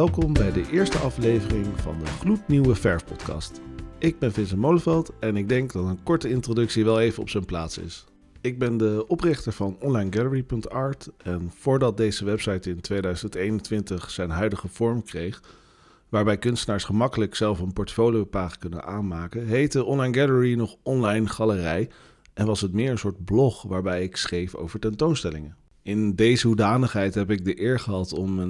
welkom bij de eerste aflevering van de gloednieuwe Verf Podcast. Ik ben Vincent Molenveld en ik denk dat een korte introductie wel even op zijn plaats is. Ik ben de oprichter van OnlineGallery.art en voordat deze website in 2021 zijn huidige vorm kreeg, waarbij kunstenaars gemakkelijk zelf een portfoliopagina kunnen aanmaken, heette Online Gallery nog Online Galerij en was het meer een soort blog waarbij ik schreef over tentoonstellingen. In deze hoedanigheid heb ik de eer gehad om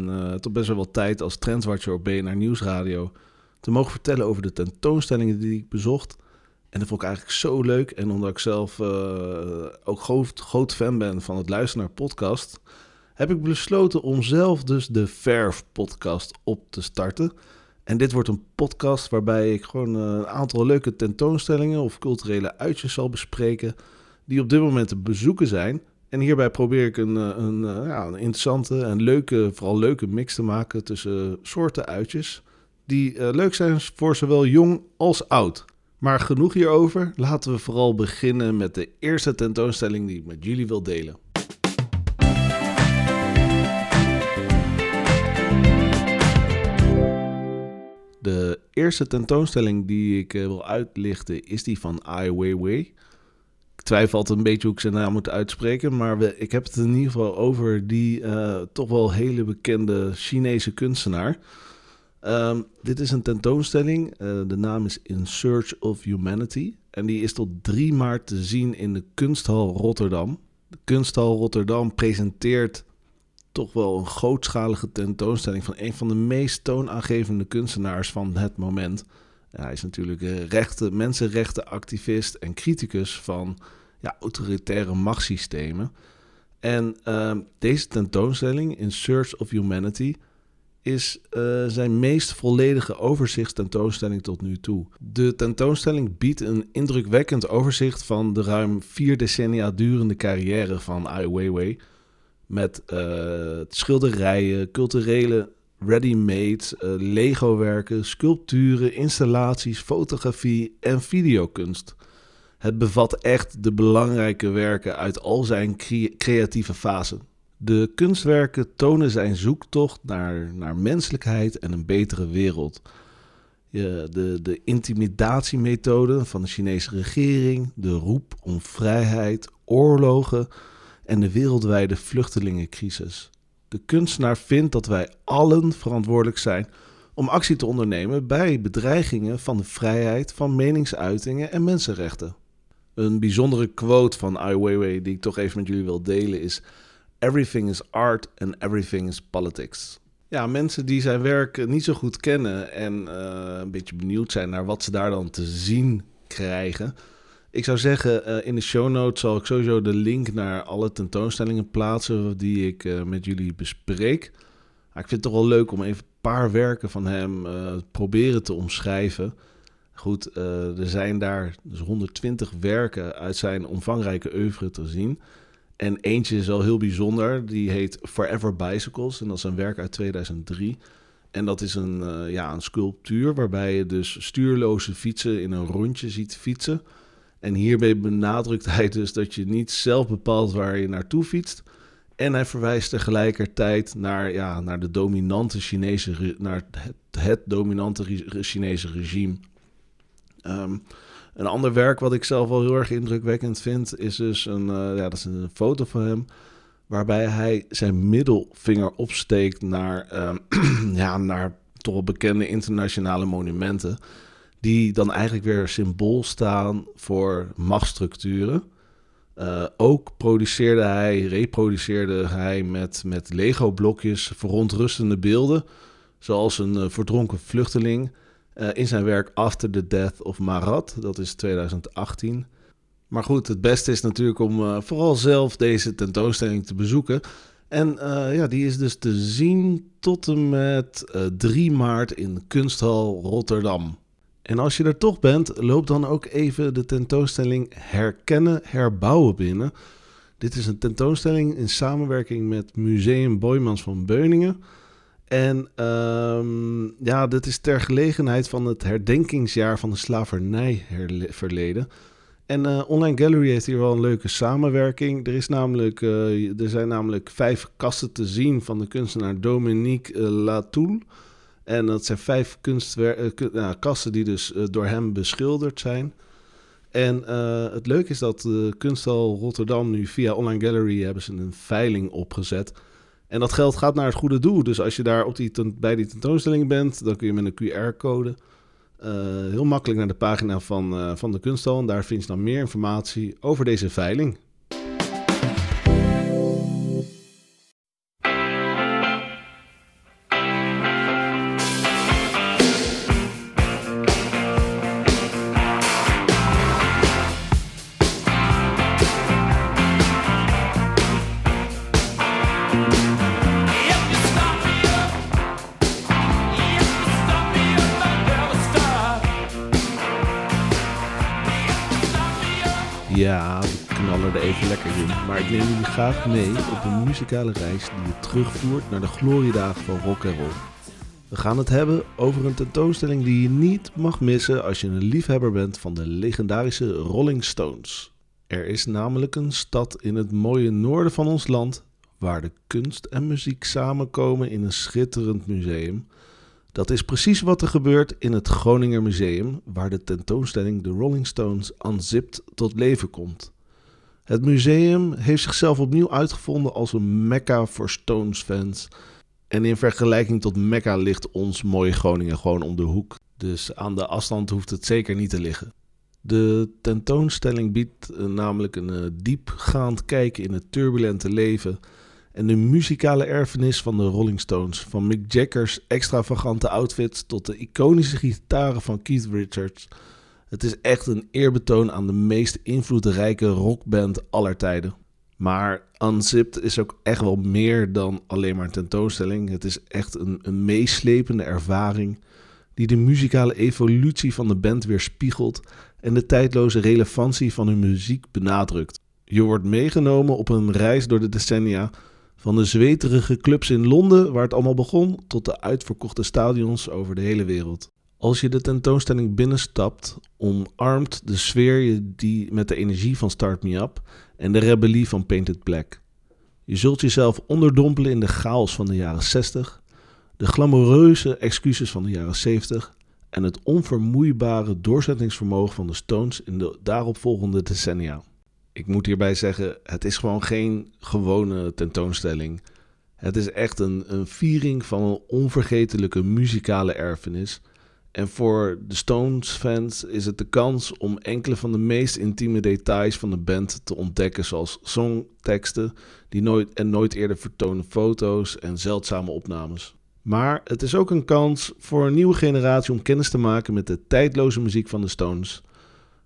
tot best wel wat tijd als trendwatcher op BNR Nieuwsradio te mogen vertellen over de tentoonstellingen die ik bezocht. En dat vond ik eigenlijk zo leuk. En omdat ik zelf ook groot fan ben van het luisteren naar podcast, heb ik besloten om zelf dus de Verf Podcast op te starten. En dit wordt een podcast waarbij ik gewoon een aantal leuke tentoonstellingen of culturele uitjes zal bespreken die op dit moment te bezoeken zijn. En hierbij probeer ik een interessante en leuke, vooral leuke mix te maken tussen soorten uitjes die leuk zijn voor zowel jong als oud. Maar genoeg hierover, laten we vooral beginnen met de eerste tentoonstelling die ik met jullie wil delen. De eerste tentoonstelling die ik wil uitlichten is die van Ai Weiwei. Ik twijfel altijd een beetje hoe ik zijn naam moet uitspreken, maar ik heb het in ieder geval over die toch wel hele bekende Chinese kunstenaar. Dit is een tentoonstelling, de naam is In Search of Humanity en die is tot 3 maart te zien in de Kunsthal Rotterdam. De Kunsthal Rotterdam presenteert toch wel een grootschalige tentoonstelling van een van de meest toonaangevende kunstenaars van het moment. Ja, hij is natuurlijk mensenrechtenactivist en criticus van autoritaire machtssystemen. En deze tentoonstelling, In Search of Humanity, is zijn meest volledige overzichtstentoonstelling tot nu toe. De tentoonstelling biedt een indrukwekkend overzicht van de ruim 4 decennia durende carrière van Ai Weiwei, met schilderijen, culturele ready-made, Lego-werken, sculpturen, installaties, fotografie en videokunst. Het bevat echt de belangrijke werken uit al zijn creatieve fasen. De kunstwerken tonen zijn zoektocht naar menselijkheid en een betere wereld. De intimidatiemethode van de Chinese regering, de roep om vrijheid, oorlogen en de wereldwijde vluchtelingencrisis. De kunstenaar vindt dat wij allen verantwoordelijk zijn om actie te ondernemen bij bedreigingen van de vrijheid van meningsuitingen en mensenrechten. Een bijzondere quote van Ai Weiwei die ik toch even met jullie wil delen is: "Everything is art and everything is politics." Ja, mensen die zijn werk niet zo goed kennen en een beetje benieuwd zijn naar wat ze daar dan te zien krijgen. Ik zou zeggen, in de show notes zal ik sowieso de link naar alle tentoonstellingen plaatsen die ik met jullie bespreek. Ik vind het toch wel leuk om even een paar werken van hem proberen te omschrijven. Goed, er zijn daar dus 120 werken uit zijn omvangrijke oeuvre te zien. En eentje is wel heel bijzonder, die heet Forever Bicycles en dat is een werk uit 2003. En dat is een sculptuur waarbij je dus stuurloze fietsen in een rondje ziet fietsen. En hierbij benadrukt hij dus dat je niet zelf bepaalt waar je naartoe fietst. En hij verwijst tegelijkertijd naar de dominante Chinese, naar het dominante Chinese regime. Een ander werk wat ik zelf wel heel erg indrukwekkend vind is dus dat is een foto van hem, waarbij hij zijn middelvinger opsteekt naar toch wel bekende internationale monumenten, die dan eigenlijk weer symbool staan voor machtsstructuren. Ook reproduceerde hij met Lego-blokjes verontrustende beelden, zoals een verdronken vluchteling, in zijn werk After the Death of Marat, dat is 2018. Maar goed, het beste is natuurlijk om vooral zelf deze tentoonstelling te bezoeken. En die is dus te zien tot en met 3 maart in de Kunsthal Rotterdam. En als je er toch bent, loop dan ook even de tentoonstelling Herkennen, Herbouwen binnen. Dit is een tentoonstelling in samenwerking met Museum Boymans van Beuningen. En dit is ter gelegenheid van het herdenkingsjaar van de slavernijverleden. En Online Gallery heeft hier wel een leuke samenwerking. Er zijn namelijk 5 kasten te zien van de kunstenaar Dominique Latoul. En dat zijn 5 kasten die dus door hem beschilderd zijn. En het leuke is dat Kunsthal Rotterdam nu via Online Gallery hebben ze een veiling opgezet. En dat geld gaat naar het goede doel. Dus als je daar op bij die tentoonstelling bent, dan kun je met een QR-code heel makkelijk naar de pagina van de Kunsthal. En daar vind je dan meer informatie over deze veiling. Ja, we knallen er even lekker in. Maar ik neem jullie graag mee op een muzikale reis die je terugvoert naar de gloriedagen van rock en roll. We gaan het hebben over een tentoonstelling die je niet mag missen als je een liefhebber bent van de legendarische Rolling Stones. Er is namelijk een stad in het mooie noorden van ons land waar de kunst en muziek samenkomen in een schitterend museum. Dat is precies wat er gebeurt in het Groninger Museum, waar de tentoonstelling The Rolling Stones Unzipped tot leven komt. Het museum heeft zichzelf opnieuw uitgevonden als een mekka voor Stones-fans. En in vergelijking tot mekka ligt ons mooie Groningen gewoon om de hoek. Dus aan de afstand hoeft het zeker niet te liggen. De tentoonstelling biedt namelijk een diepgaand kijk in het turbulente leven en de muzikale erfenis van de Rolling Stones. Van Mick Jagger's extravagante outfits tot de iconische gitaren van Keith Richards. Het is echt een eerbetoon aan de meest invloedrijke rockband aller tijden. Maar Unzipped is ook echt wel meer dan alleen maar een tentoonstelling. Het is echt een meeslepende ervaring die de muzikale evolutie van de band weerspiegelt en de tijdloze relevantie van hun muziek benadrukt. Je wordt meegenomen op een reis door de decennia, van de zweterige clubs in Londen, waar het allemaal begon, tot de uitverkochte stadions over de hele wereld. Als je de tentoonstelling binnenstapt, omarmt de sfeer die met de energie van Start Me Up en de rebellie van Paint It Black. Je zult jezelf onderdompelen in de chaos van de jaren 60, de glamoureuze excuses van de jaren 70 en het onvermoeibare doorzettingsvermogen van de Stones in de daaropvolgende decennia. Ik moet hierbij zeggen, het is gewoon geen gewone tentoonstelling. Het is echt een viering van een onvergetelijke muzikale erfenis. En voor de Stones-fans is het de kans om enkele van de meest intieme details van de band te ontdekken, zoals songteksten, die nooit eerder vertoonde foto's en zeldzame opnames. Maar het is ook een kans voor een nieuwe generatie om kennis te maken met de tijdloze muziek van de Stones.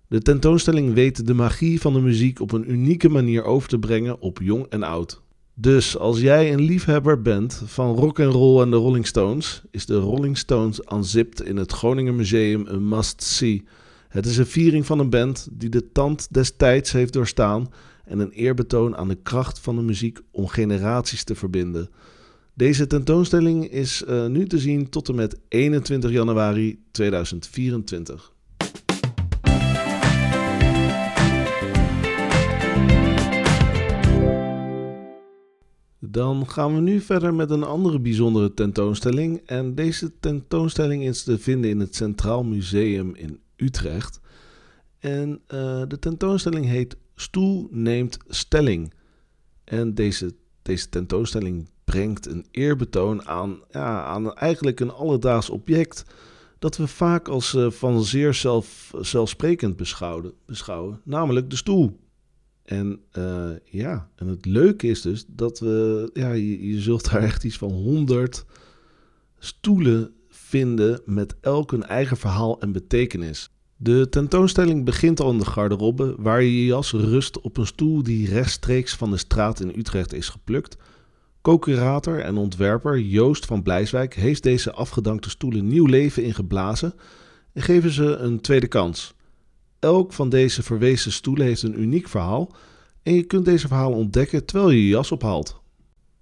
De tentoonstelling weet de magie van de muziek op een unieke manier over te brengen op jong en oud. Dus als jij een liefhebber bent van rock and roll en de Rolling Stones, is de Rolling Stones Unzipped in het Groninger Museum een must-see. Het is een viering van een band die de tand des tijds heeft doorstaan en een eerbetoon aan de kracht van de muziek om generaties te verbinden. Deze tentoonstelling is nu te zien tot en met 21 januari 2024. Dan gaan we nu verder met een andere bijzondere tentoonstelling. En deze tentoonstelling is te vinden in het Centraal Museum in Utrecht. En de tentoonstelling heet Stoel neemt stelling. En deze tentoonstelling brengt een eerbetoon aan eigenlijk een alledaags object dat we vaak als van zeer zelfsprekend beschouwen, namelijk de stoel. En en het leuke is dus dat je zult daar echt iets van 100 stoelen vinden met elk een eigen verhaal en betekenis. De tentoonstelling begint al in de garderobe, waar je je jas rust op een stoel die rechtstreeks van de straat in Utrecht is geplukt. Co-curator en ontwerper Joost van Blijswijk heeft deze afgedankte stoelen nieuw leven ingeblazen en geven ze een tweede kans. Elk van deze verwezen stoelen heeft een uniek verhaal en je kunt deze verhalen ontdekken terwijl je je jas ophaalt.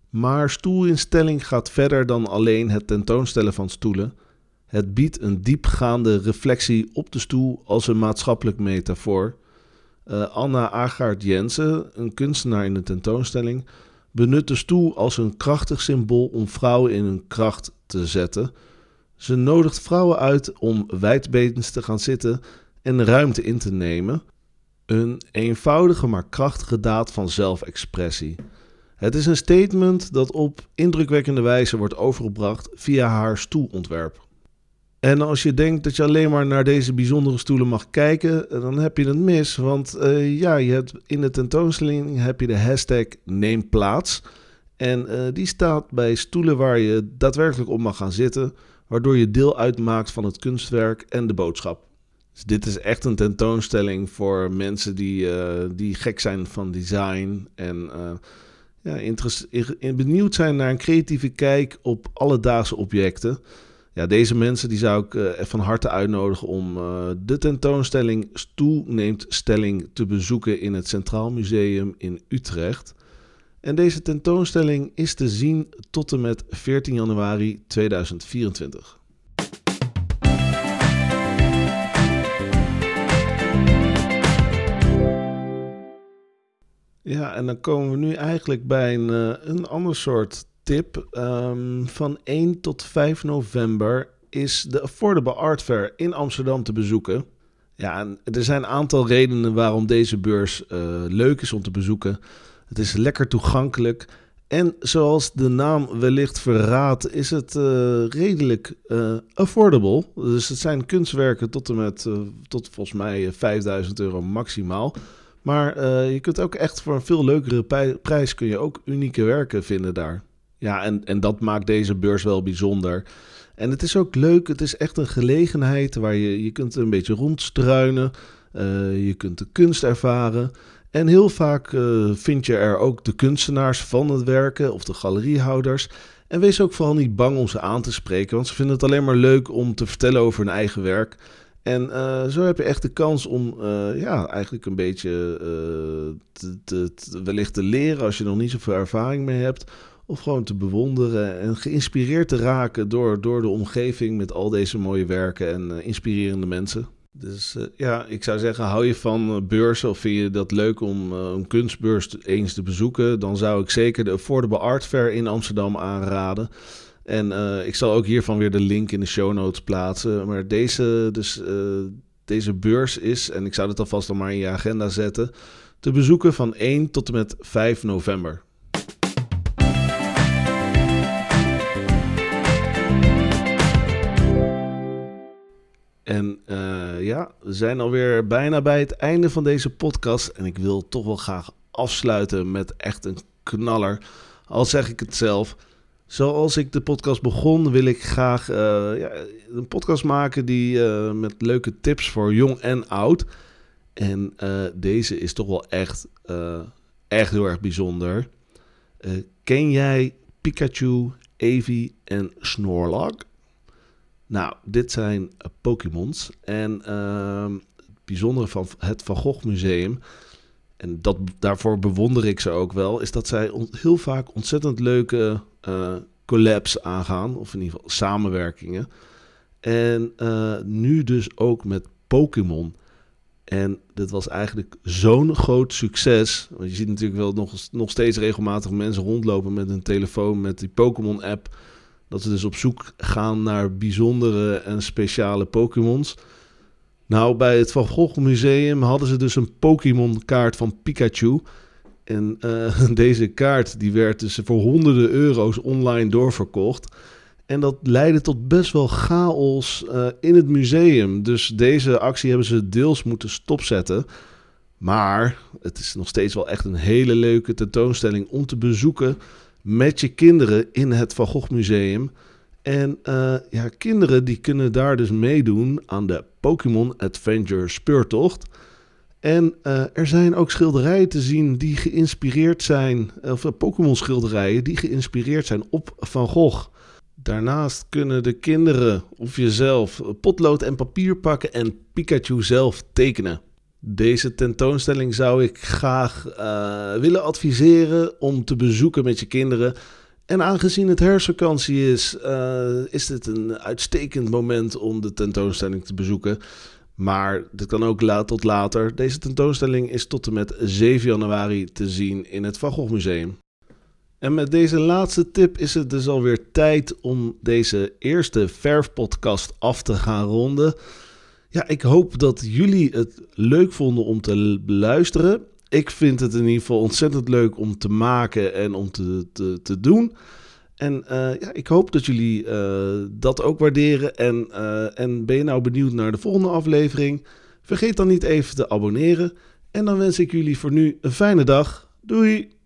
Maar stoelinstelling gaat verder dan alleen het tentoonstellen van stoelen. Het biedt een diepgaande reflectie op de stoel als een maatschappelijk metafoor. Anna Aagaard Jensen, een kunstenaar in de tentoonstelling, benut de stoel als een krachtig symbool om vrouwen in hun kracht te zetten. Ze nodigt vrouwen uit om wijdbeens te gaan zitten en ruimte in te nemen. Een eenvoudige maar krachtige daad van zelfexpressie. Het is een statement dat op indrukwekkende wijze wordt overgebracht via haar stoelontwerp. En als je denkt dat je alleen maar naar deze bijzondere stoelen mag kijken, dan heb je het mis. Want je hebt in de tentoonstelling heb je de hashtag NeemPlaats. En die staat bij stoelen waar je daadwerkelijk op mag gaan zitten, waardoor je deel uitmaakt van het kunstwerk en de boodschap. Dus dit is echt een tentoonstelling voor mensen die gek zijn van design en benieuwd zijn naar een creatieve kijk op alledaagse objecten. Ja, deze mensen die zou ik van harte uitnodigen om de tentoonstelling Stoel neemt stelling te bezoeken in het Centraal Museum in Utrecht. En deze tentoonstelling is te zien tot en met 14 januari 2024. Ja, en dan komen we nu eigenlijk bij een ander soort tip. Van 1 tot 5 november is de Affordable Art Fair in Amsterdam te bezoeken. Ja, en er zijn een aantal redenen waarom deze beurs leuk is om te bezoeken. Het is lekker toegankelijk en zoals de naam wellicht verraadt is het redelijk affordable. Dus het zijn kunstwerken tot volgens mij €5.000 maximaal. Maar je kunt ook echt voor een veel leukere prijs kun je ook unieke werken vinden daar. Ja, en dat maakt deze beurs wel bijzonder. En het is ook leuk, het is echt een gelegenheid waar je kunt een beetje rondstruinen. Je kunt de kunst ervaren. En heel vaak vind je er ook de kunstenaars van het werken of de galeriehouders. En wees ook vooral niet bang om ze aan te spreken, want ze vinden het alleen maar leuk om te vertellen over hun eigen werk. En zo heb je echt de kans om eigenlijk een beetje wellicht te leren als je nog niet zoveel ervaring mee hebt. Of gewoon te bewonderen en geïnspireerd te raken door de omgeving met al deze mooie werken en inspirerende mensen. Dus ik zou zeggen, hou je van beurzen of vind je dat leuk om een kunstbeurs eens te bezoeken, dan zou ik zeker de Affordable Art Fair in Amsterdam aanraden. En ik zal ook hiervan weer de link in de show notes plaatsen. Maar deze beurs is, en ik zou dat alvast dan maar in je agenda zetten, te bezoeken van 1 tot en met 5 november. En we zijn alweer bijna bij het einde van deze podcast. En ik wil toch wel graag afsluiten met echt een knaller. Al zeg ik het zelf. Zoals ik de podcast begon, wil ik graag een podcast maken die met leuke tips voor jong en oud. En deze is toch wel echt heel erg bijzonder. Ken jij Pikachu, Eevee en Snorlax? Nou, dit zijn Pokémons en het bijzondere van het Van Gogh Museum, en daarvoor bewonder ik ze ook wel, is dat zij heel vaak ontzettend leuke collabs aangaan, of in ieder geval samenwerkingen. En nu dus ook met Pokémon. En dit was eigenlijk zo'n groot succes, want je ziet natuurlijk wel nog steeds regelmatig mensen rondlopen met hun telefoon, met die Pokémon-app, dat ze dus op zoek gaan naar bijzondere en speciale Pokémons. Nou, bij het Van Gogh Museum hadden ze dus een Pokémon-kaart van Pikachu. En deze kaart die werd dus voor honderden euro's online doorverkocht. En dat leidde tot best wel chaos in het museum. Dus deze actie hebben ze deels moeten stopzetten. Maar het is nog steeds wel echt een hele leuke tentoonstelling om te bezoeken met je kinderen in het Van Gogh Museum. En kinderen die kunnen daar dus meedoen aan de Pokémon Adventure speurtocht. En er zijn ook schilderijen te zien die geïnspireerd zijn, of Pokémon schilderijen die geïnspireerd zijn op Van Gogh. Daarnaast kunnen de kinderen of jezelf potlood en papier pakken en Pikachu zelf tekenen. Deze tentoonstelling zou ik graag willen adviseren om te bezoeken met je kinderen. En aangezien het herfstvakantie is, is dit een uitstekend moment om de tentoonstelling te bezoeken. Maar dit kan ook tot later. Deze tentoonstelling is tot en met 7 januari te zien in het Van Gogh Museum. En met deze laatste tip is het dus alweer tijd om deze eerste Verf Podcast af te gaan ronden. Ja, ik hoop dat jullie het leuk vonden om te luisteren. Ik vind het in ieder geval ontzettend leuk om te maken en om te doen. En ja, ik hoop dat jullie dat ook waarderen. En ben je nou benieuwd naar de volgende aflevering? Vergeet dan niet even te abonneren. En dan wens ik jullie voor nu een fijne dag. Doei!